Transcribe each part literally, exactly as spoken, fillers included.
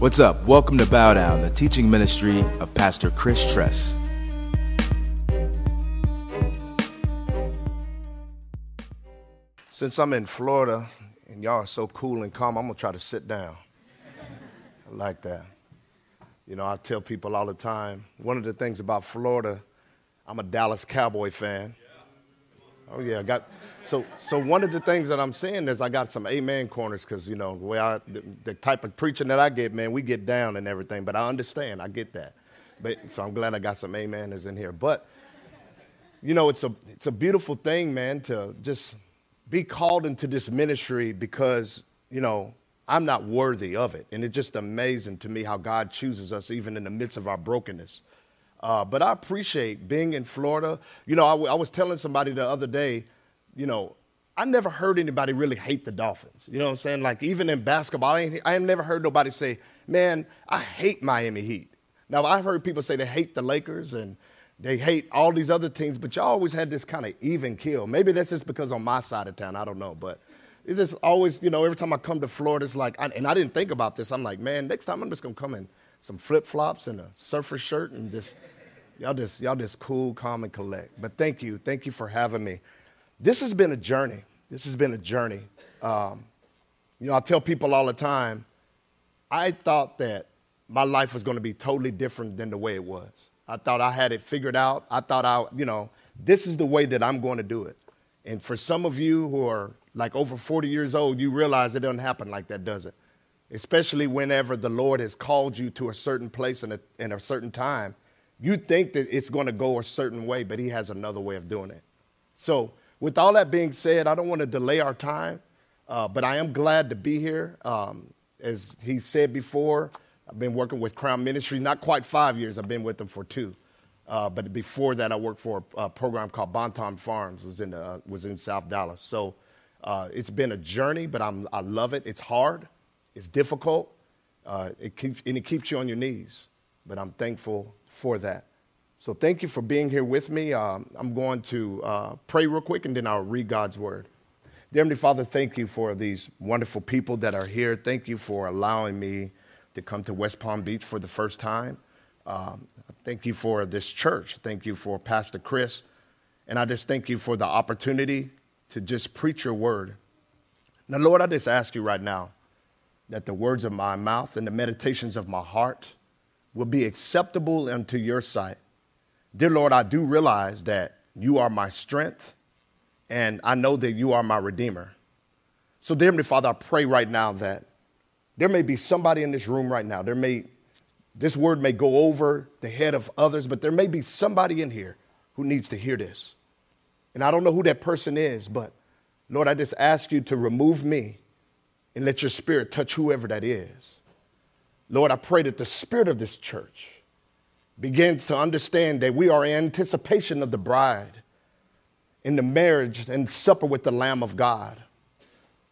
What's up? Welcome to Bow Down, the teaching ministry of Pastor Chris Tress. Since I'm in Florida and y'all are so cool and calm, I'm going to try to sit down. I like that. You know, I tell people all the time, one of the things about Florida, I'm a Dallas Cowboy fan. Oh, yeah. I got so so one of the things that I'm saying is I got some amen corners because, you know, the, way I, the, the type of preaching that I get, man, we get down and everything. But I understand. I get that. But so I'm glad I got some ameners in here. But, you know, it's a it's a beautiful thing, man, to just be called into this ministry because, you know, I'm not worthy of it. And it's just amazing to me how God chooses us even in the midst of our brokenness. Uh, but I appreciate being in Florida. You know, I, w- I was telling somebody the other day, you know, I never heard anybody really hate the Dolphins. You know what I'm saying? Like, even in basketball, I ain't, I ain't never heard nobody say, man, I hate Miami Heat. Now, I've heard people say they hate the Lakers and they hate all these other teams, but y'all always had this kind of even keel. Maybe that's just because on my side of town, I don't know, but it's just always, you know, every time I come to Florida, it's like, I, and I didn't think about this. I'm like, man, next time I'm just going to come in some flip-flops and a surfer shirt and just... Y'all just, y'all just cool, calm, and collect. But thank you. Thank you for having me. This has been a journey. This has been a journey. Um, you know, I tell people all the time, I thought that my life was going to be totally different than the way it was. I thought I had it figured out. I thought, I, you know, this is the way that I'm going to do it. And for some of you who are like over forty years old, you realize it doesn't happen like that, does it? Especially whenever the Lord has called you to a certain place and a, and a certain time. You think that it's going to go a certain way, but he has another way of doing it. So with all that being said, I don't want to delay our time, uh, but I am glad to be here. Um, as he said before, I've been working with Crown Ministries, not quite five years. I've been with them for two. Uh, but before that, I worked for a, a program called Bonton Farms, was in, uh, was in South Dallas. So uh, it's been a journey, but I'm, I love it. It's hard. It's difficult. Uh, it keeps, and it keeps you on your knees. But I'm thankful for that. So thank you for being here with me. Um, I'm going to uh, pray real quick and then I'll read God's word. Dear Heavenly Father, thank you for these wonderful people that are here. Thank you for allowing me to come to West Palm Beach for the first time. Um, thank you for this church. Thank you for Pastor Chris. And I just thank you for the opportunity to just preach your word. Now, Lord, I just ask you right now that the words of my mouth and the meditations of my heart will be acceptable unto your sight. Dear Lord, I do realize that you are my strength, and I know that you are my Redeemer. So, dear Heavenly Father, I pray right now that there may be somebody in this room right now. There may, this word may go over the head of others, but there may be somebody in here who needs to hear this. And I don't know who that person is, but Lord, I just ask you to remove me and let your spirit touch whoever that is. Lord, I pray that the spirit of this church begins to understand that we are in anticipation of the bride in the marriage and supper with the Lamb of God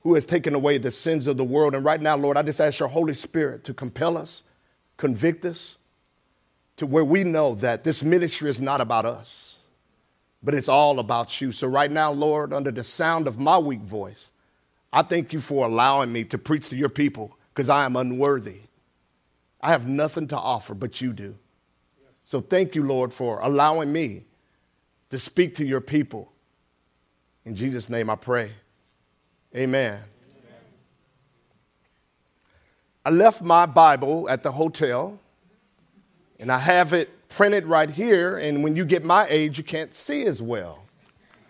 who has taken away the sins of the world. And right now, Lord, I just ask your Holy Spirit to compel us, convict us to where we know that this ministry is not about us, but it's all about you. So right now, Lord, under the sound of my weak voice, I thank you for allowing me to preach to your people because I am unworthy. I have nothing to offer, but you do. So thank you, Lord, for allowing me to speak to your people. In Jesus' name I pray. Amen. Amen. I left my Bible at the hotel, and I have it printed right here. And when you get my age, you can't see as well.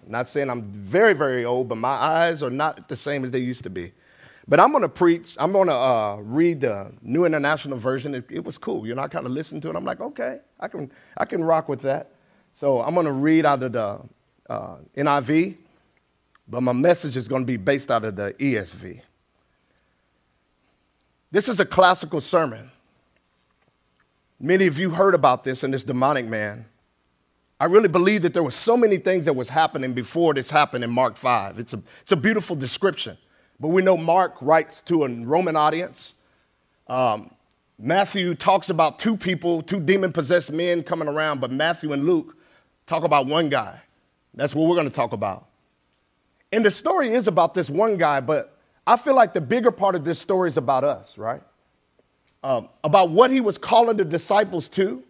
I'm not saying I'm very, very old, but my eyes are not the same as they used to be. But I'm going to preach, I'm going to uh, read the New International Version. It, it was cool. You know, I kind of listened to it. I'm like, okay, I can I can rock with that. So I'm going to read out of the uh, N I V, but my message is going to be based out of the E S V. This is a classical sermon. Many of you heard about this and this demonic man. I really believe that there were so many things that was happening before this happened in Mark five. It's a, it's a beautiful description. But we know Mark writes to a Roman audience. Um, Matthew talks about two people, two demon-possessed men coming around, but Matthew and Luke talk about one guy. That's what we're going to talk about. And the story is about this one guy, but I feel like the bigger part of this story is about us, right? um, about what he was calling the disciples to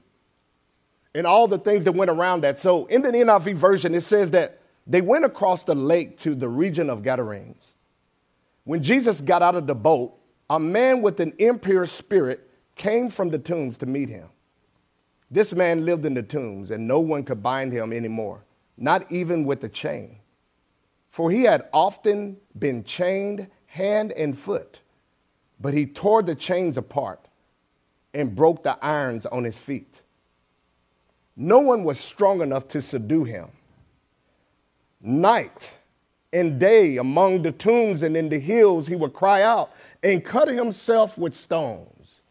and all the things that went around that. So in the N I V version, it says that they went across the lake to the region of Gadarenes. When Jesus got out of the boat, a man with an impure spirit came from the tombs to meet him. This man lived in the tombs, and no one could bind him anymore, not even with a chain. For he had often been chained hand and foot, but he tore the chains apart and broke the irons on his feet. No one was strong enough to subdue him. Night and day among the tombs and in the hills, he would cry out and cut himself with stones.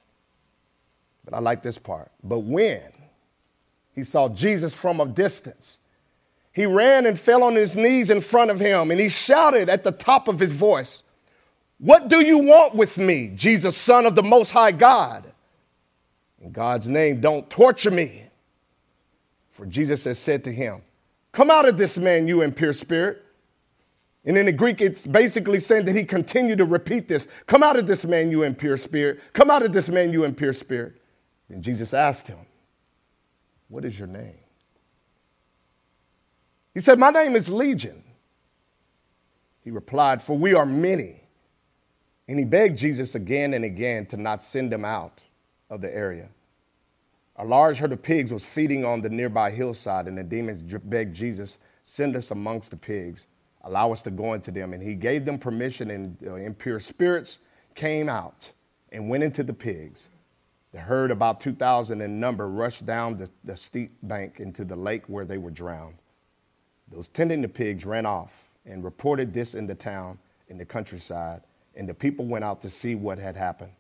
But I like this part. But when he saw Jesus from a distance, he ran and fell on his knees in front of him, and he shouted at the top of his voice, "What do you want with me, Jesus, Son of the Most High God? In God's name, don't torture me." For Jesus has said to him, "Come out of this man, you impure spirit." And in the Greek, it's basically saying that he continued to repeat this. "Come out of this man, you impure spirit. Come out of this man, you impure spirit." And Jesus asked him, "What is your name?" He said, "My name is Legion." He replied, "For we are many." And he begged Jesus again and again to not send them out of the area. A large herd of pigs was feeding on the nearby hillside, and the demons begged Jesus, "Send us amongst the pigs. Allow us to go into them." And he gave them permission, and uh, impure spirits came out and went into the pigs. The herd, about two thousand in number, rushed down the, the steep bank into the lake where they were drowned. Those tending the pigs ran off and reported this in the town, in the countryside, and the people went out to see what had happened.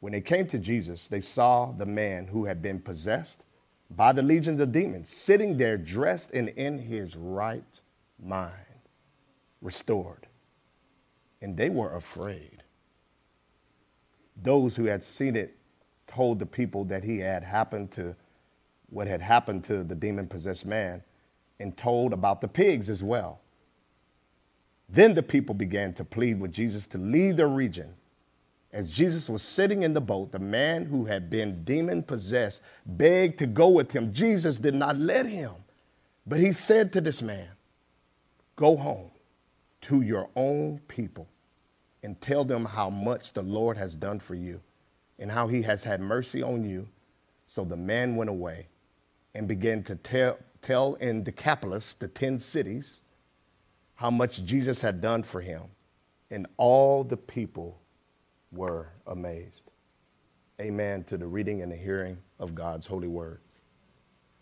When they came to Jesus, they saw the man who had been possessed by the legions of demons sitting there dressed and in his right mind, restored, and they were afraid. Those who had seen it told the people that he had happened to what had happened to the demon-possessed man, and told about the pigs as well. Then the people began to plead with Jesus to leave their region. As Jesus was sitting in the boat, the man who had been demon-possessed begged to go with him. Jesus did not let him, but he said to this man, "Go home to your own people and tell them how much the Lord has done for you and how he has had mercy on you." So the man went away and began to tell, tell in Decapolis, the ten cities, how much Jesus had done for him. And all the people were amazed. Amen to the reading and the hearing of God's holy word.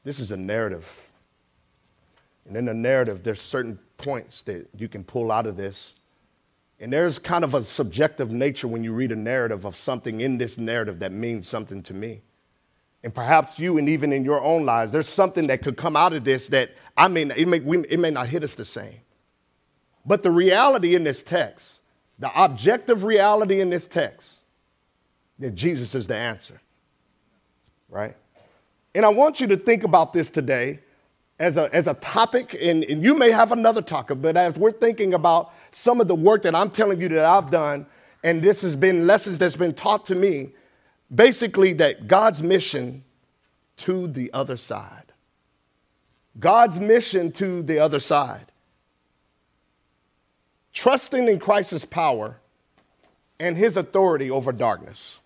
This is a narrative. And in the narrative, there's certain points that you can pull out of this. And there's kind of a subjective nature when you read a narrative of something in this narrative that means something to me. And perhaps you, and even in your own lives, there's something that could come out of this that I mean, it may, we, it may not hit us the same. But the reality in this text, the objective reality in this text, that Jesus is the answer, right? And I want you to think about this today as a, as a topic, and, and you may have another topic, but as we're thinking about some of the work that I'm telling you that I've done, and this has been lessons that's been taught to me, basically that God's mission to the other side. God's mission to the other side. Trusting in Christ's power and his authority over darkness.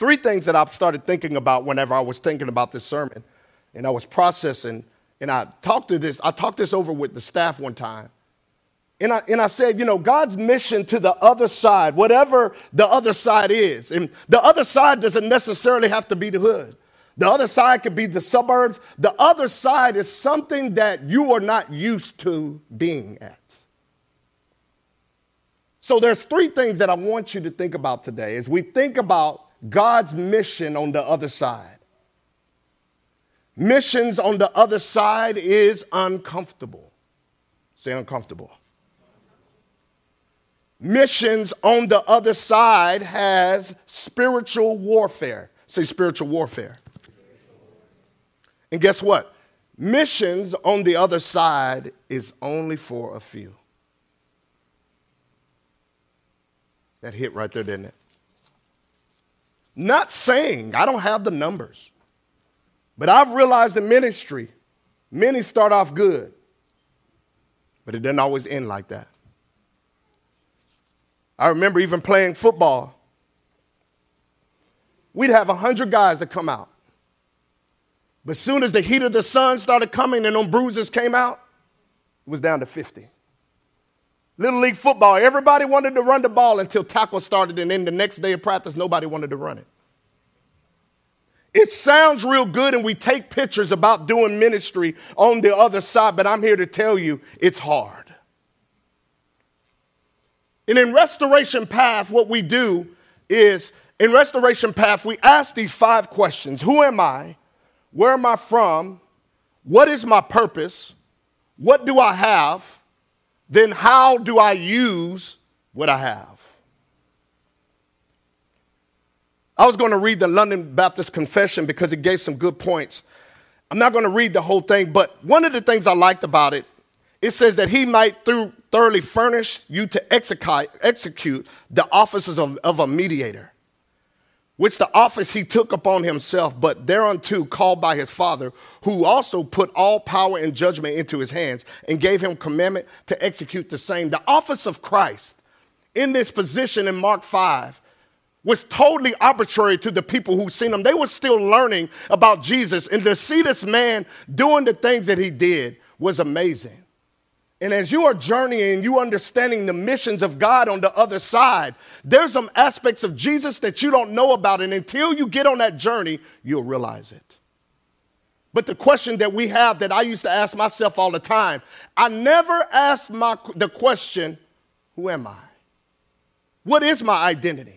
Three things that I've started thinking about whenever I was thinking about this sermon. And I was processing, and I talked to this, I talked this over with the staff one time. And I, and I said, you know, God's mission to the other side, whatever the other side is. And the other side doesn't necessarily have to be the hood. The other side could be the suburbs. The other side is something that you are not used to being at. So there's three things that I want you to think about today as we think about God's mission on the other side. Missions on the other side is uncomfortable. Say uncomfortable. Missions on the other side has spiritual warfare. Say spiritual warfare. And guess what? Missions on the other side is only for a few. That hit right there, didn't it? Not saying, I don't have the numbers, but I've realized in ministry, many start off good, but it doesn't always end like that. I remember even playing football. We'd have one hundred guys that come out. But as soon as the heat of the sun started coming and them bruises came out, it was down to fifty. Little league football, everybody wanted to run the ball until tackle started, and then the next day of practice, nobody wanted to run it. It sounds real good, and we take pictures about doing ministry on the other side, but I'm here to tell you it's hard. And in Restoration Path, what we do is, in Restoration Path, we ask these five questions. Who am I? Where am I from? What is my purpose? What do I have? Then how do I use what I have? I was going to read the London Baptist Confession because it gave some good points. I'm not going to read the whole thing, but one of the things I liked about it, it says that he might through thoroughly furnish you to execute, execute the offices of, of a mediator, which the office he took upon himself, but thereunto called by his Father, who also put all power and judgment into his hands and gave him commandment to execute the same. The office of Christ in this position in Mark five was totally arbitrary to the people who'd seen him. They were still learning about Jesus, and to see this man doing the things that he did was amazing. And as you are journeying, you understanding the missions of God on the other side, there's some aspects of Jesus that you don't know about, and until you get on that journey, you'll realize it. But the question that we have that I used to ask myself all the time, I never asked my, the question, who am I? What is my identity?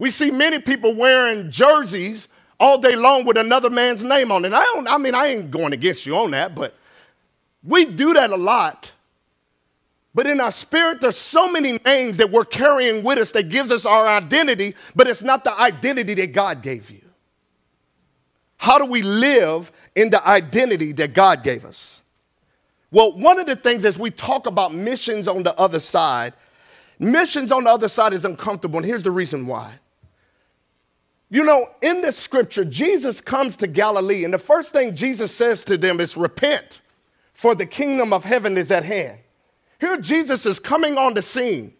We see many people wearing jerseys all day long with another man's name on it. I don't, I mean, I ain't going against you on that, but we do that a lot. But in our spirit, there's so many names that we're carrying with us that gives us our identity, but it's not the identity that God gave you. How do we live in the identity that God gave us? Well, one of the things as we talk about missions on the other side, missions on the other side is uncomfortable, and here's the reason why. You know, in the scripture, Jesus comes to Galilee, and the first thing Jesus says to them is repent, for the kingdom of heaven is at hand. Here Jesus is coming on the scene,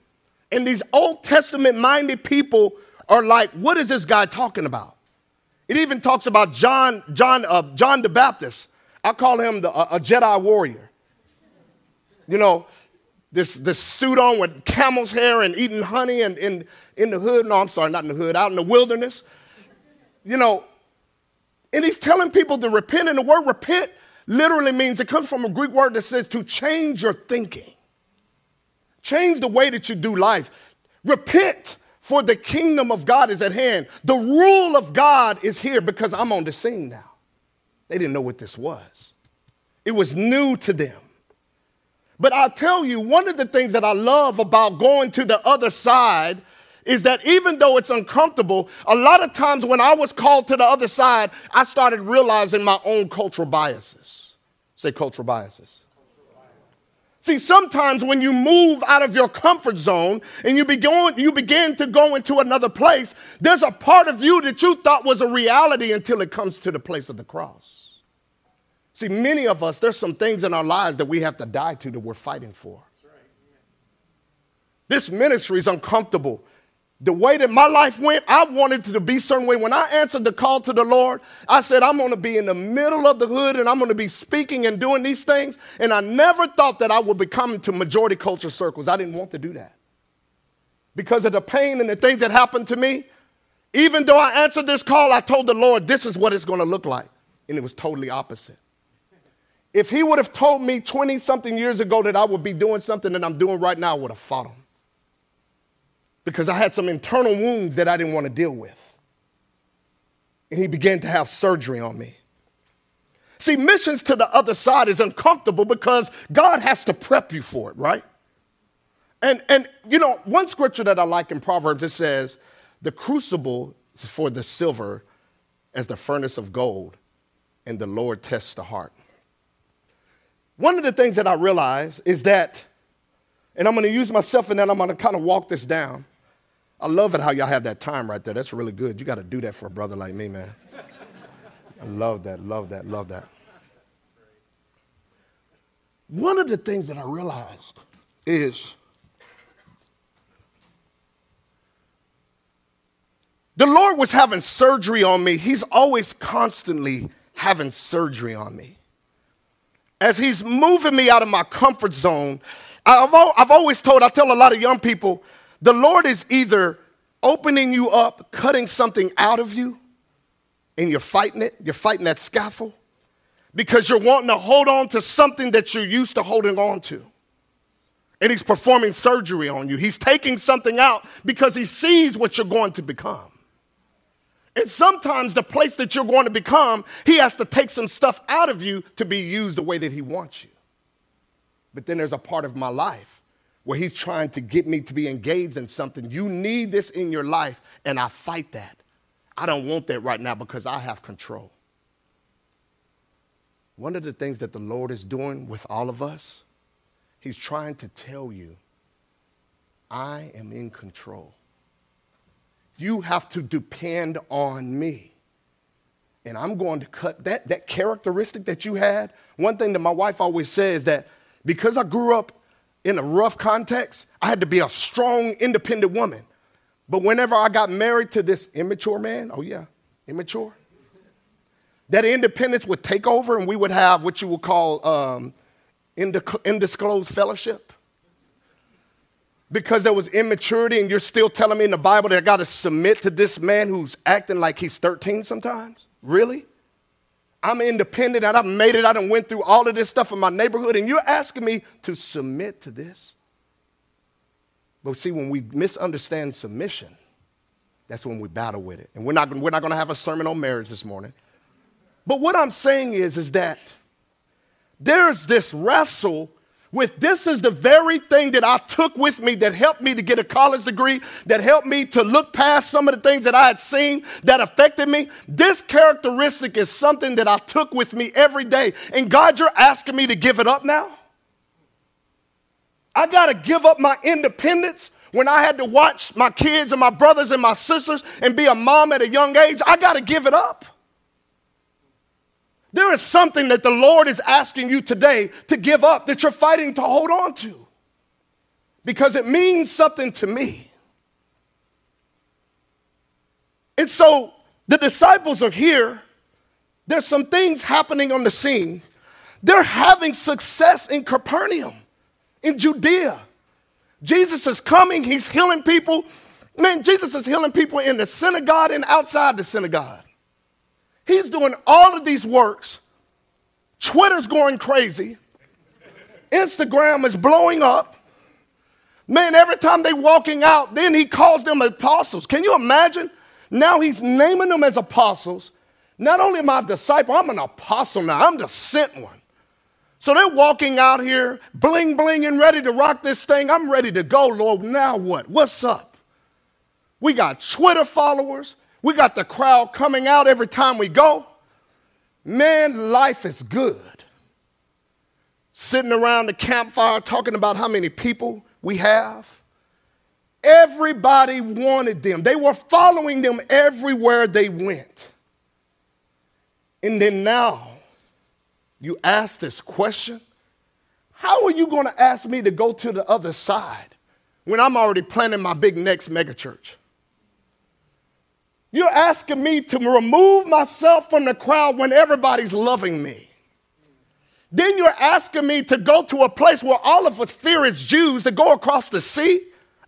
and these Old Testament-minded people are like, what is this guy talking about? It even talks about John, John, uh, John the Baptist. I call him the, uh, a Jedi warrior. You know, this, this suit on with camel's hair and eating honey and in the hood. No, I'm sorry, not in the hood, out in the wilderness. You know, and he's telling people to repent, and the word repent literally means, it comes from a Greek word that says to change your thinking. Change the way that you do life. Repent, for the kingdom of God is at hand. The rule of God is here because I'm on the scene now. They didn't know what this was. It was new to them. But I'll tell you, one of the things that I love about going to the other side is that even though it's uncomfortable, a lot of times when I was called to the other side, I started realizing my own cultural biases. Say cultural biases. Cultural bias. See, sometimes when you move out of your comfort zone and you begin, you begin to go into another place, there's a part of you that you thought was a reality until it comes to the place of the cross. See, many of us, there's some things in our lives that we have to die to that we're fighting for. That's right. This ministry is uncomfortable. The way that my life went, I wanted to be a certain way. When I answered the call to the Lord, I said, I'm going to be in the middle of the hood, and I'm going to be speaking and doing these things. And I never thought that I would become into majority culture circles. I didn't want to do that. Because of the pain and the things that happened to me, even though I answered this call, I told the Lord, this is what it's going to look like. And it was totally opposite. If he would have told me twenty-something years ago that I would be doing something that I'm doing right now, I would have fought him. Because I had some internal wounds that I didn't want to deal with. And he began to have surgery on me. See, missions to the other side is uncomfortable because God has to prep you for it, right? And, and you know, one scripture that I like in Proverbs, it says, the crucible is for the silver as the furnace of gold, and the Lord tests the heart. One of the things that I realize is that, and I'm going to use myself in that, I'm going to kind of walk this down. I love it how y'all have that time right there. That's really good. You got to do that for a brother like me, man. I love that, love that, love that. One of the things that I realized is the Lord was having surgery on me. He's always constantly having surgery on me. As he's moving me out of my comfort zone, I've, al- I've always told, I tell a lot of young people, the Lord is either opening you up, cutting something out of you, and you're fighting it, you're fighting that scaffold, because you're wanting to hold on to something that you're used to holding on to. And he's performing surgery on you. He's taking something out because he sees what you're going to become. And sometimes the place that you're going to become, he has to take some stuff out of you to be used the way that he wants you. But then there's a part of my life where he's trying to get me to be engaged in something. You need this in your life, and I fight that. I don't want that right now because I have control. One of the things that the Lord is doing with all of us, he's trying to tell you, I am in control. You have to depend on me. And I'm going to cut that, that characteristic that you had. One thing that my wife always says, that because I grew up in a rough context, I had to be a strong, independent woman. But whenever I got married to this immature man, oh yeah, immature, that independence would take over, and we would have what you would call um, undisclosed fellowship. Because there was immaturity, and you're still telling me in the Bible that I got to submit to this man who's acting like he's thirteen sometimes? Really? I'm independent, and I've made it. I done went through all of this stuff in my neighborhood, and you're asking me to submit to this? But see, when we misunderstand submission, that's when we battle with it. And we're not, we're not going to have a sermon on marriage this morning. But what I'm saying is, is that there's this wrestle with, this is the very thing that I took with me that helped me to get a college degree, that helped me to look past some of the things that I had seen that affected me. This characteristic is something that I took with me every day. And God, you're asking me to give it up now? I got to give up my independence when I had to watch my kids and my brothers and my sisters and be a mom at a young age. I got to give it up. There is something that the Lord is asking you today to give up that you're fighting to hold on to, because it means something to me. And so the disciples are here. There's some things happening on the scene. They're having success in Capernaum, in Judea. Jesus is coming. He's healing people. Man, Jesus is healing people in the synagogue and outside the synagogue. He's doing all of these works. Twitter's going crazy. Instagram is blowing up. Man, every time they're walking out, then he calls them apostles. Can you imagine? Now he's naming them as apostles. Not only am I a disciple, I'm an apostle now. I'm the sent one. So they're walking out here, bling, bling, and ready to rock this thing. I'm ready to go, Lord. Now what? What's up? We got Twitter followers. We got the crowd coming out every time we go. Man, life is good. Sitting around the campfire talking about how many people we have. Everybody wanted them. They were following them everywhere they went. And then now you ask this question, how are you going to ask me to go to the other side when I'm already planning my big next megachurch? You're asking me to remove myself from the crowd when everybody's loving me. Then you're asking me to go to a place where all of us fear is Jews, to go across the sea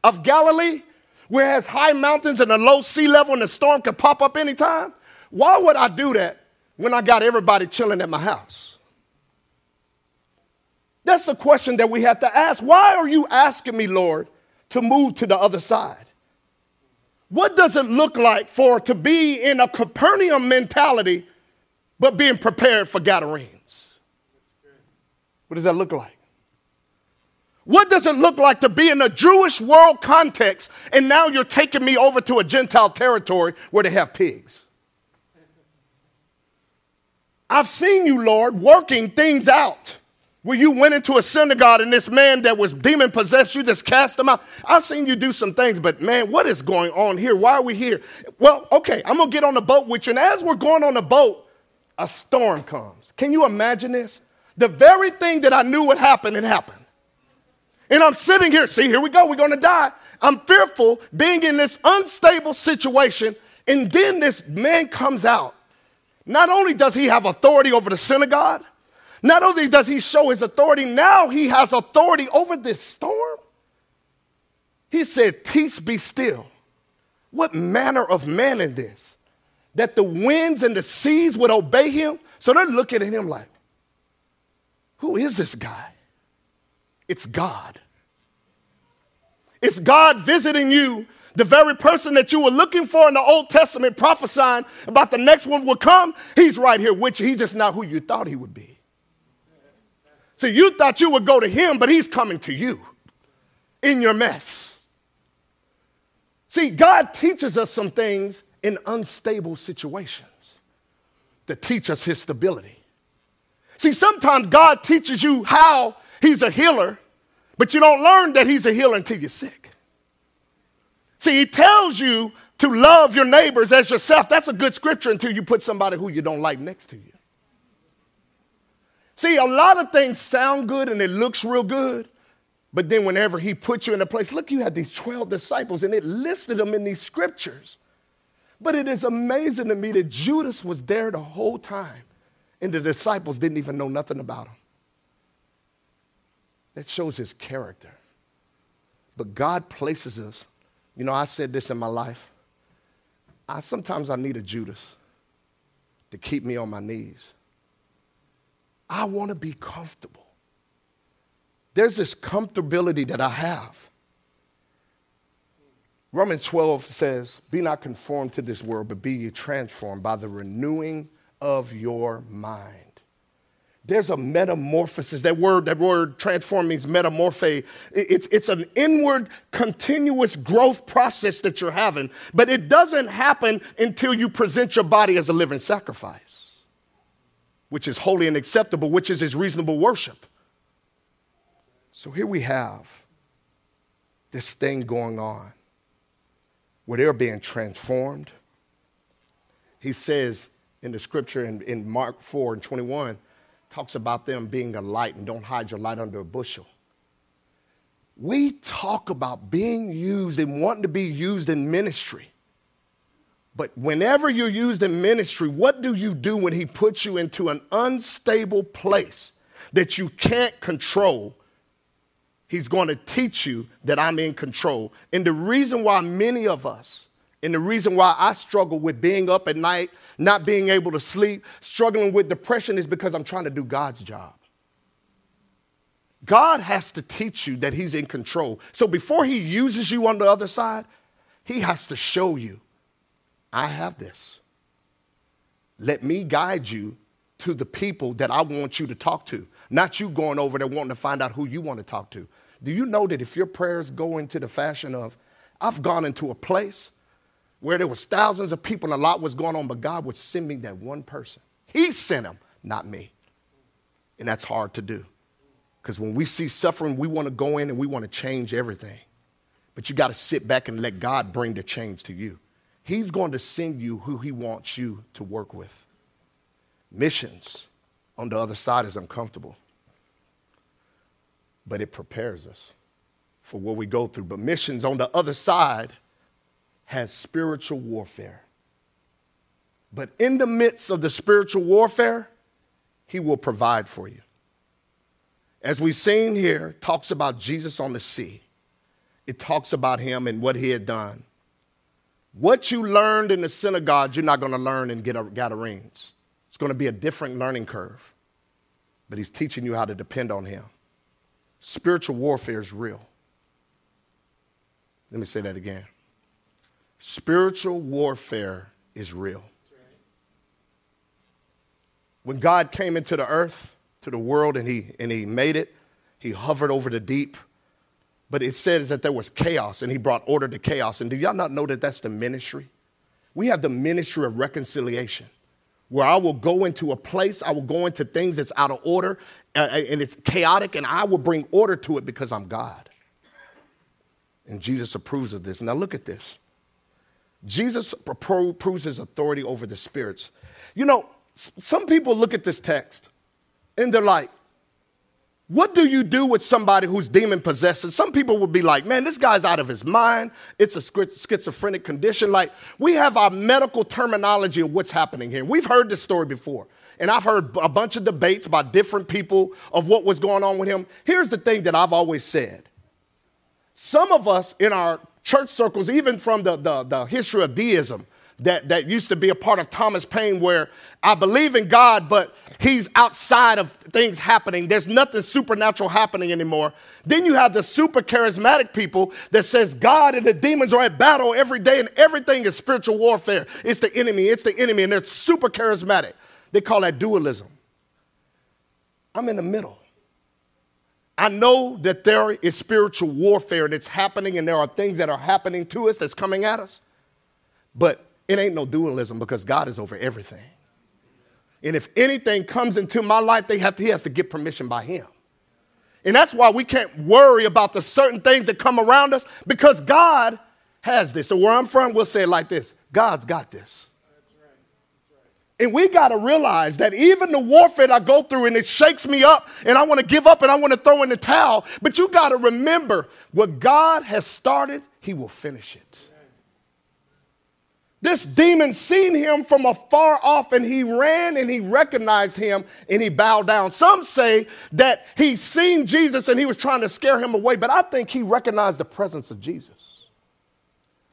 of Galilee, where it has high mountains and a low sea level and the storm could pop up anytime. Why would I do that when I got everybody chilling at my house? That's the question that we have to ask. Why are you asking me, Lord, to move to the other side? What does it look like for to be in a Capernaum mentality, but being prepared for Gadarenes? What does that look like? What does it look like to be in a Jewish world context, and now you're taking me over to a Gentile territory where they have pigs? I've seen you, Lord, working things out where you went into a synagogue and this man that was demon possessed, you just cast him out. I've seen you do some things, but man, what is going on here? Why are we here? Well, okay, I'm going to get on the boat with you. And as we're going on the boat, a storm comes. Can you imagine this? The very thing that I knew would happen, it happened. And I'm sitting here. See, here we go. We're going to die. I'm fearful being in this unstable situation. And then this man comes out. Not only does he have authority over the synagogue, not only does he show his authority, now he has authority over this storm. He said, peace be still. What manner of man is this? That the winds and the seas would obey him? So they're looking at him like, who is this guy? It's God. It's God visiting you. The very person that you were looking for in the Old Testament prophesying about the next one will come. He's right here with you. He's just not who you thought he would be. See, you thought you would go to him, but he's coming to you in your mess. See, God teaches us some things in unstable situations to teach us his stability. See, sometimes God teaches you how he's a healer, but you don't learn that he's a healer until you're sick. See, he tells you to love your neighbors as yourself. That's a good scripture until you put somebody who you don't like next to you. See, a lot of things sound good and it looks real good, but then whenever he puts you in a place, look, you had these twelve disciples and it listed them in these scriptures. But it is amazing to me that Judas was there the whole time and the disciples didn't even know nothing about him. That shows his character. But God places us. You know, I said this in my life. I sometimes I need a Judas to keep me on my knees. I want to be comfortable. There's this comfortability that I have. Romans twelve says, be not conformed to this world, but be ye transformed by the renewing of your mind. There's a metamorphosis. That word, that word transform means metamorphe. It's, it's an inward, continuous growth process that you're having, but it doesn't happen until you present your body as a living sacrifice, which is holy and acceptable, which is his reasonable worship. So here we have this thing going on where they're being transformed. He says in the scripture in, in Mark four and twenty-one, talks about them being a light and don't hide your light under a bushel. We talk about being used and wanting to be used in ministry. But whenever you're used in ministry, what do you do when he puts you into an unstable place that you can't control? He's going to teach you that I'm in control. And the reason why many of us, and the reason why I struggle with being up at night, not being able to sleep, struggling with depression is because I'm trying to do God's job. God has to teach you that he's in control. So before he uses you on the other side, he has to show you, I have this. Let me guide you to the people that I want you to talk to, not you going over there wanting to find out who you want to talk to. Do you know that if your prayers go into the fashion of, I've gone into a place where there was thousands of people and a lot was going on, but God would send me that one person. He sent him, not me. And that's hard to do because when we see suffering, we want to go in and we want to change everything. But you got to sit back and let God bring the change to you. He's going to send you who he wants you to work with. Missions on the other side is uncomfortable, but it prepares us for what we go through. But missions on the other side has spiritual warfare. But in the midst of the spiritual warfare, he will provide for you. As we've seen here, it talks about Jesus on the sea. It talks about him and what he had done. What you learned in the synagogue, you're not going to learn in Gadarenes. It's going to be a different learning curve. But he's teaching you how to depend on him. Spiritual warfare is real. Let me say that again. Spiritual warfare is real. When God came into the earth, to the world, and he, and he made it, he hovered over the deep. But it says that there was chaos, and he brought order to chaos. And do y'all not know that that's the ministry? We have the ministry of reconciliation, where I will go into a place, I will go into things that's out of order, and it's chaotic, and I will bring order to it because I'm God. And Jesus approves of this. Now look at this. Jesus approves his authority over the spirits. You know, some people look at this text and they're like, what do you do with somebody who's demon-possessed? And some people would be like, man, this guy's out of his mind. It's a schizophrenic condition. Like, we have our medical terminology of what's happening here. We've heard this story before, and I've heard a bunch of debates by different people of what was going on with him. Here's the thing that I've always said. Some of us in our church circles, even from the, the, the history of deism, That, that used to be a part of Thomas Paine, where I believe in God, but he's outside of things happening. There's nothing supernatural happening anymore. Then you have the super charismatic people that says God and the demons are at battle every day and everything is spiritual warfare. It's the enemy. It's the enemy. And they're super charismatic. They call that dualism. I'm in the middle. I know that there is spiritual warfare and it's happening, and there are things that are happening to us that's coming at us. But it ain't no dualism, because God is over everything. And if anything comes into my life, they have to, he has to get permission by him. And that's why we can't worry about the certain things that come around us, because God has this. So where I'm from, we'll say it like this: God's got this. That's right. That's right. And we got to realize that even the warfare that I go through, and it shakes me up and I want to give up and I want to throw in the towel. But you got to remember, what God has started, he will finish it. This demon seen him from afar off, and he ran and he recognized him and he bowed down. Some say that he seen Jesus and he was trying to scare him away, but I think he recognized the presence of Jesus.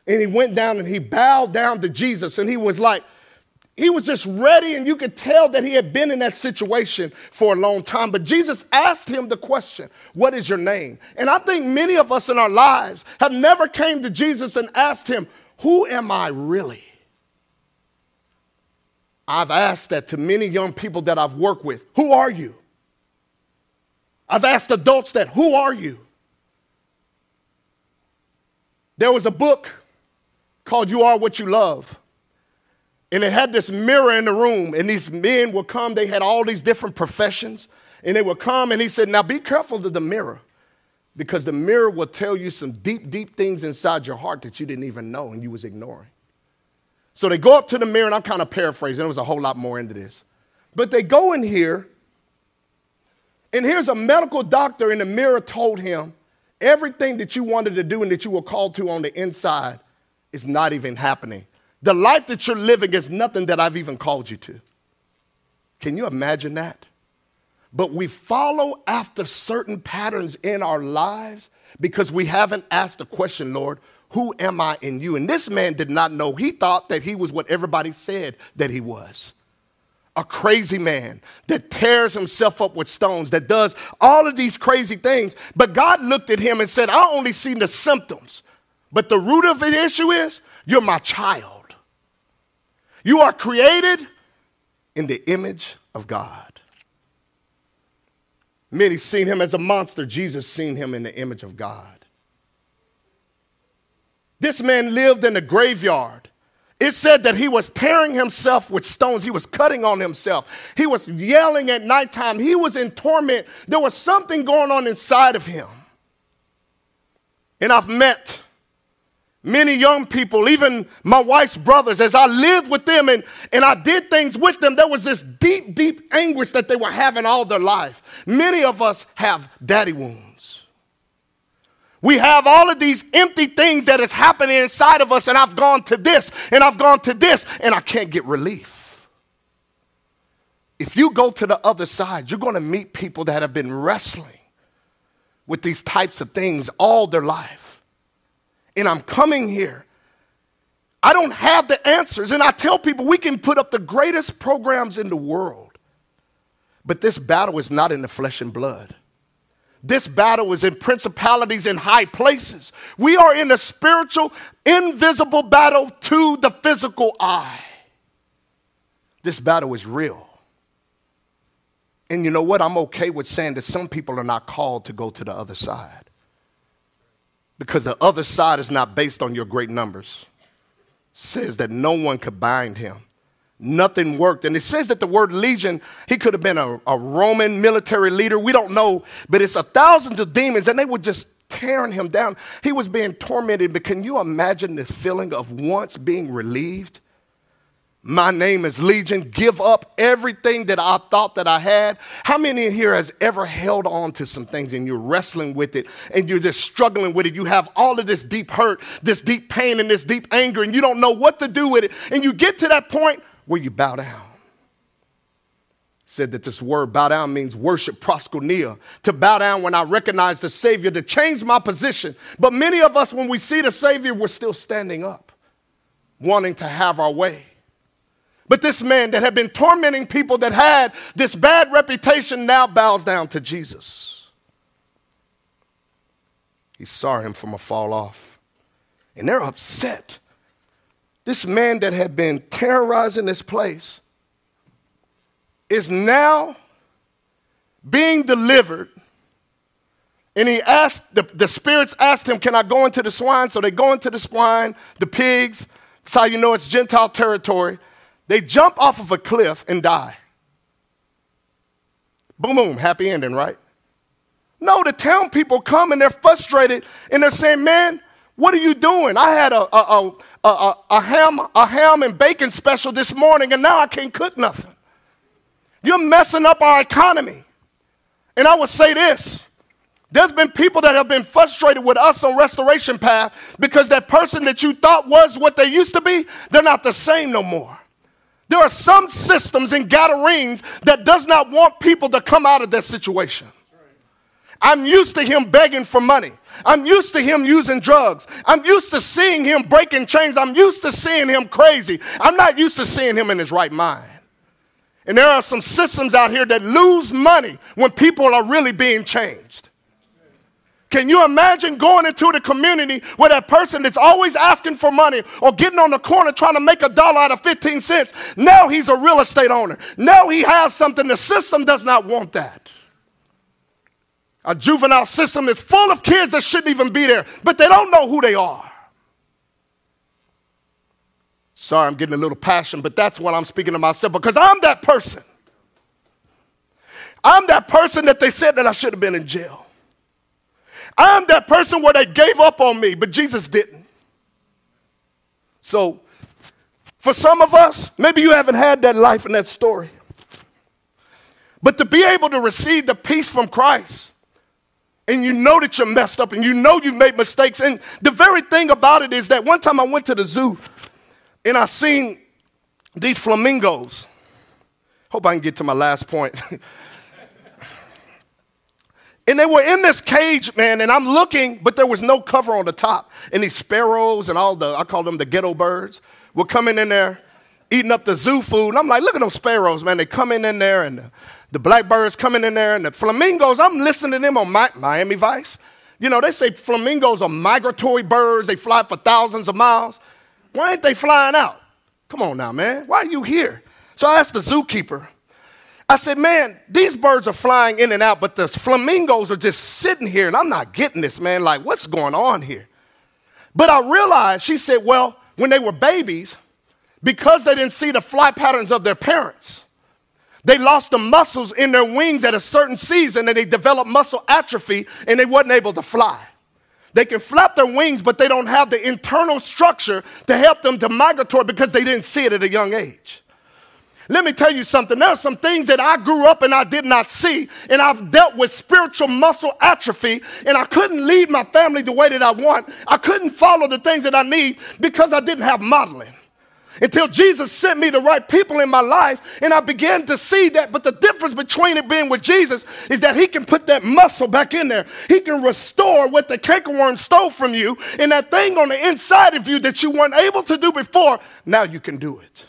And he went down and he bowed down to Jesus, and he was like, he was just ready, and you could tell that he had been in that situation for a long time. But Jesus asked him the question, what is your name? And I think many of us in our lives have never came to Jesus and asked him, who am I really? I've asked that to many young people that I've worked with. Who are you? I've asked adults that, who are you? There was a book called You Are What You Love. And it had this mirror in the room. And these men would come. They had all these different professions. And they would come. And he said, now be careful of the mirror, because the mirror will tell you some deep, deep things inside your heart that you didn't even know and you was ignoring. So they go up to the mirror, and I'm kind of paraphrasing. There was a whole lot more into this. But they go in here, and here's a medical doctor, and the mirror told him everything that you wanted to do and that you were called to on the inside is not even happening. The life that you're living is nothing that I've even called you to. Can you imagine that? But we follow after certain patterns in our lives because we haven't asked the question, Lord, who am I in you? And this man did not know. He thought that he was what everybody said that he was. A crazy man that tears himself up with stones, that does all of these crazy things. But God looked at him and said, I only see the symptoms, but the root of the issue is you're my child. You are created in the image of God. Many seen him as a monster. Jesus seen him in the image of God. This man lived in a graveyard. It said that he was tearing himself with stones. He was cutting on himself. He was yelling at nighttime. He was in torment. There was something going on inside of him. And I've met many young people, even my wife's brothers, as I lived with them and, and I did things with them, there was this deep, deep anguish that they were having all their life. Many of us have daddy wounds. We have all of these empty things that is happening inside of us, and I've gone to this, and I've gone to this, and I can't get relief. If you go to the other side, you're going to meet people that have been wrestling with these types of things all their life. And I'm coming here. I don't have the answers. And I tell people we can put up the greatest programs in the world, but this battle is not in the flesh and blood. This battle is in principalities in high places. We are in a spiritual, invisible battle to the physical eye. This battle is real. And you know what? I'm okay with saying that some people are not called to go to the other side, because the other side is not based on your great numbers. It says that no one could bind him Nothing worked. And it says that the word legion, he could have been a, a Roman military leader. We don't know, but it's a thousands of demons, and they were just tearing him down. He was being tormented, but can you imagine this feeling of once being relieved? My name is Legion. Give up everything that I thought that I had. How many in here has ever held on to some things and you're wrestling with it and you're just struggling with it? You have all of this deep hurt, this deep pain, and this deep anger, and you don't know what to do with it. And you get to that point where you bow down. Said that this word bow down means worship, proskuneia, to bow down when I recognize the Savior, to change my position. But many of us, when we see the Savior, we're still standing up, wanting to have our way. But this man that had been tormenting people, that had this bad reputation, now bows down to Jesus. He saw him from afar off, and they're upset. This man that had been terrorizing this place is now being delivered. And he asked, the, the spirits asked him, can I go into the swine? So they go into the swine, the pigs. That's how you know it's Gentile territory. They jump off of a cliff and die. Boom, boom, happy ending, right? No, the town people come and they're frustrated and they're saying, man, what are you doing? I had a, a, a, a, a, ham, a ham and bacon special this morning and now I can't cook nothing. You're messing up our economy. And I would say this. There's been people that have been frustrated with us on Restoration Path because that person that you thought was what they used to be, they're not the same no more. There are some systems in Gadarenes that does not want people to come out of their situation. I'm used to him begging for money. I'm used to him using drugs. I'm used to seeing him breaking chains. I'm used to seeing him crazy. I'm not used to seeing him in his right mind. And there are some systems out here that lose money when people are really being changed. Can you imagine going into the community where that person that's always asking for money or getting on the corner trying to make a dollar out of fifteen cents, now he's a real estate owner. Now he has something. The system does not want that. A juvenile system is full of kids that shouldn't even be there, but they don't know who they are. Sorry, I'm getting a little passion, but that's what I'm speaking to myself, because I'm that person. I'm that person that they said that I should have been in jail. I'm that person where they gave up on me, but Jesus didn't. So for some of us, maybe you haven't had that life and that story. But to be able to receive the peace from Christ, and you know that you're messed up, and you know you've made mistakes. And the very thing about it is that one time I went to the zoo, and I seen these flamingos. Hope I can get to my last point. And they were in this cage, man, and I'm looking, but there was no cover on the top. And these sparrows and all the, I call them the ghetto birds, were coming in there, eating up the zoo food. And I'm like, look at those sparrows, man. They coming in there, and the, the blackbirds coming in there, and the flamingos. I'm listening to them on my, Miami Vice. You know, they say flamingos are migratory birds. They fly for thousands of miles. Why ain't they flying out? Come on now, man. Why are you here? So I asked the zookeeper. I said, man, these birds are flying in and out, but the flamingos are just sitting here, and I'm not getting this, man. Like, what's going on here? But I realized, she said, well, when they were babies, because they didn't see the fly patterns of their parents, they lost the muscles in their wings at a certain season, and they developed muscle atrophy, and they weren't able to fly. They can flap their wings, but they don't have the internal structure to help them to migratory because they didn't see it at a young age. Let me tell you something. There are some things that I grew up and I did not see. And I've dealt with spiritual muscle atrophy. And I couldn't lead my family the way that I want. I couldn't follow the things that I need because I didn't have modeling. Until Jesus sent me the right people in my life. And I began to see that. But the difference between it being with Jesus is that he can put that muscle back in there. He can restore what the cankerworm stole from you. And that thing on the inside of you that you weren't able to do before, now you can do it.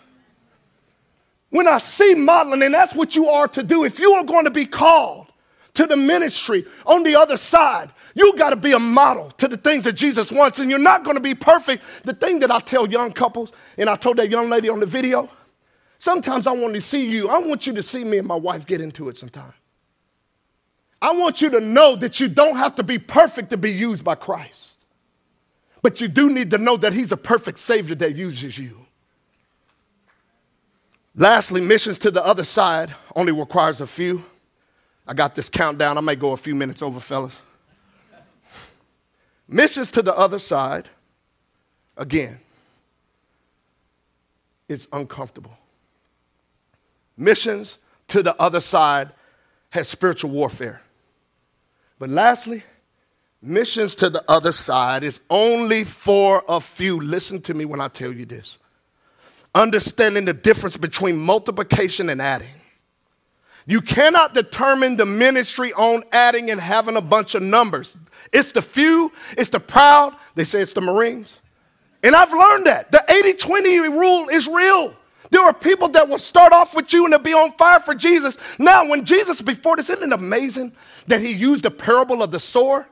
When I see modeling, and that's what you are to do, if you are going to be called to the ministry on the other side, you got to be a model to the things that Jesus wants, and you're not going to be perfect. The thing that I tell young couples, and I told that young lady on the video, sometimes I want to see you. I want you to see me and my wife get into it sometime. I want you to know that you don't have to be perfect to be used by Christ, but you do need to know that he's a perfect Savior that uses you. Lastly, missions to the other side only requires a few. I got this countdown. I may go a few minutes over, fellas. Missions to the other side, again, is uncomfortable. Missions to the other side has spiritual warfare. But lastly, missions to the other side is only for a few. Listen to me when I tell you this. Understanding the difference between multiplication and adding. You cannot determine the ministry on adding and having a bunch of numbers. It's the few, it's the proud. They say it's the Marines. And I've learned that. The eighty twenty rule is real. There are people that will start off with you and they'll be on fire for Jesus. Now, when Jesus, before this, isn't it amazing that he used the parable of the sower?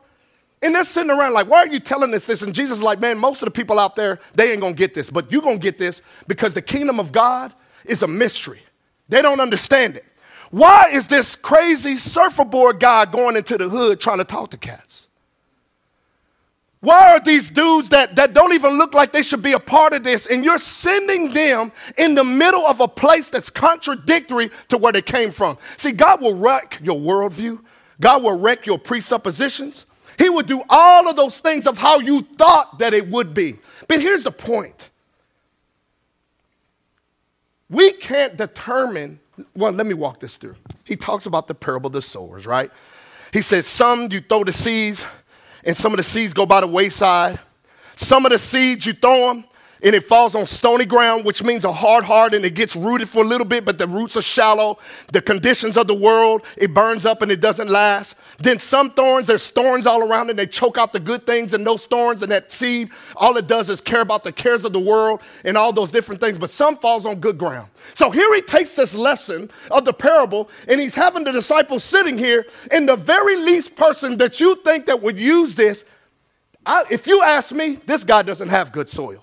And they're sitting around like, why are you telling us this? And Jesus is like, man, most of the people out there, they ain't going to get this. But you're going to get this because the kingdom of God is a mystery. They don't understand it. Why is this crazy surfer board guy going into the hood trying to talk to cats? Why are these dudes that, that don't even look like they should be a part of this, and you're sending them in the middle of a place that's contradictory to where they came from? See, God will wreck your worldview. God will wreck your presuppositions. He will do all of those things of how you thought that it would be. But here's the point. We can't determine. Well, let me walk this through. He talks about the parable of the sowers, right? He says, some you throw the seeds, and some of the seeds go by the wayside. Some of the seeds you throw them, and it falls on stony ground, which means a hard heart, and it gets rooted for a little bit, but the roots are shallow. The conditions of the world, it burns up and it doesn't last. Then some thorns, there's thorns all around, and they choke out the good things and those thorns, and that seed, all it does is care about the cares of the world and all those different things, but some falls on good ground. So here he takes this lesson of the parable, and he's having the disciples sitting here, and the very least person that you think that would use this, I, if you ask me, this guy doesn't have good soil.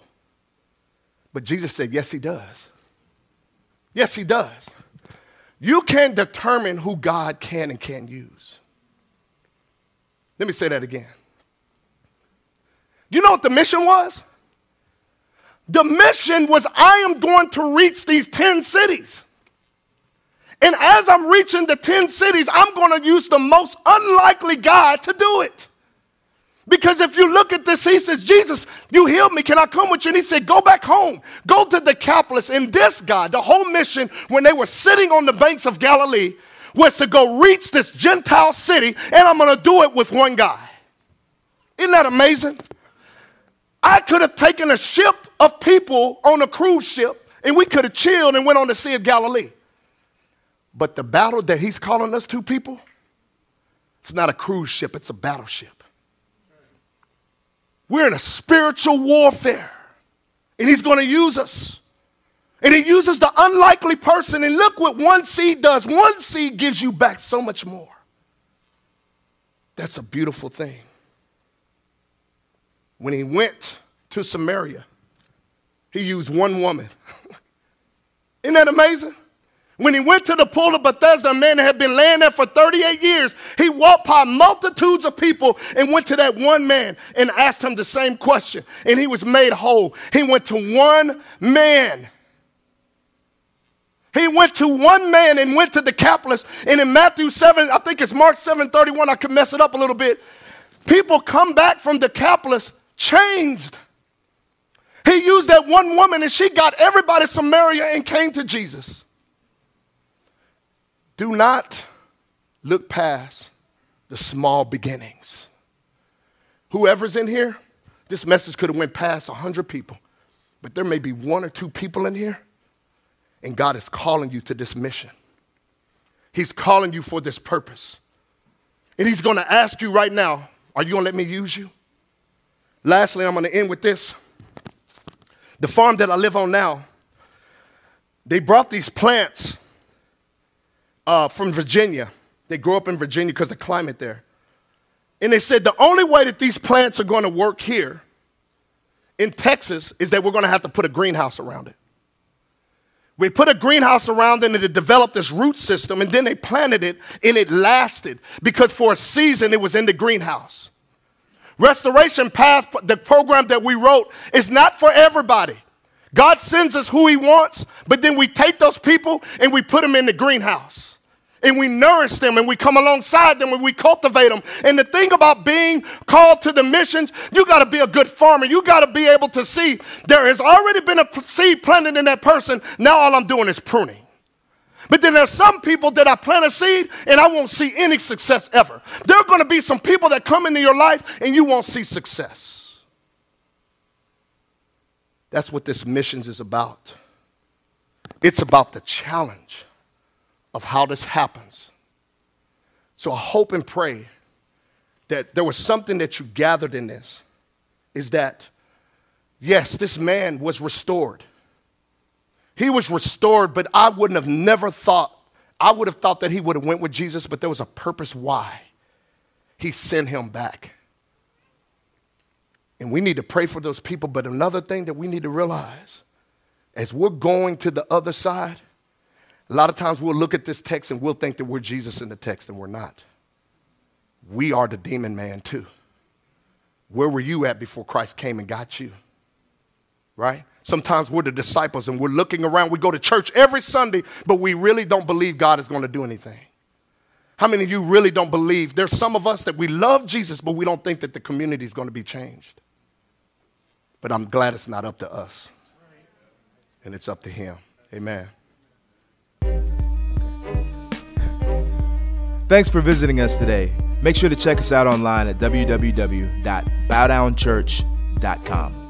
But Jesus said, yes, he does. Yes, he does. You can determine who God can and can't use. Let me say that again. You know what the mission was? The mission was, I am going to reach these ten cities. And as I'm reaching the ten cities, I'm going to use the most unlikely guy to do it. Because if you look at this, he says, Jesus, you healed me. Can I come with you? And he said, go back home. Go to Decapolis. And this guy, the whole mission, when they were sitting on the banks of Galilee, was to go reach this Gentile city, and I'm going to do it with one guy. Isn't that amazing? I could have taken a ship of people on a cruise ship, and we could have chilled and went on the Sea of Galilee. But the battle that he's calling us to, people, it's not a cruise ship. It's a battleship. We're in a spiritual warfare, and he's going to use us. And he uses the unlikely person, and look what one seed does. One seed gives you back so much more. That's a beautiful thing. When he went to Samaria, he used one woman. Isn't that amazing? When he went to the pool of Bethesda, a man that had been laying there for thirty-eight years, he walked by multitudes of people and went to that one man and asked him the same question. And he was made whole. He went to one man. He went to one man and went to Decapolis. And in Matthew seven, I think it's Mark seven thirty-one, I could mess it up a little bit. People come back from Decapolis changed. He used that one woman, and she got everybody to Samaria and came to Jesus. Do not look past the small beginnings. Whoever's in here, this message could have went past one hundred people, but there may be one or two people in here, and God is calling you to this mission. He's calling you for this purpose. And he's going to ask you right now, are you going to let me use you? Lastly, I'm going to end with this. The farm that I live on now, they brought these plants Uh, from Virginia. They grow up in Virginia because of the climate there. And they said the only way that these plants are going to work here in Texas is that we're going to have to put a greenhouse around it. We put a greenhouse around it, and it developed this root system, and then they planted it, and it lasted because for a season it was in the greenhouse. Restoration Path, the program that we wrote, is not for everybody. God sends us who he wants, but then we take those people and we put them in the greenhouse. And we nourish them and we come alongside them and we cultivate them. And the thing about being called to the missions, you got to be a good farmer. You got to be able to see there has already been a seed planted in that person. Now all I'm doing is pruning. But then there's some people that I plant a seed and I won't see any success ever. There are going to be some people that come into your life and you won't see success. That's what this missions is about. It's about the challenge of how this happens. So I hope and pray that there was something that you gathered in this, is that, yes, this man was restored. He was restored, but I wouldn't have never thought, I would have thought that he would have went with Jesus, but there was a purpose why he sent him back. And we need to pray for those people, but another thing that we need to realize, as we're going to the other side, a lot of times we'll look at this text and we'll think that we're Jesus in the text, and we're not. We are the demon man too. Where were you at before Christ came and got you? Right? Sometimes we're the disciples and we're looking around. We go to church every Sunday, but we really don't believe God is going to do anything. How many of you really don't believe? There's some of us that we love Jesus, but we don't think that the community is going to be changed. But I'm glad it's not up to us. And it's up to him. Amen. Thanks for visiting us today. Make sure to check us out online at w w w dot bow down church dot com.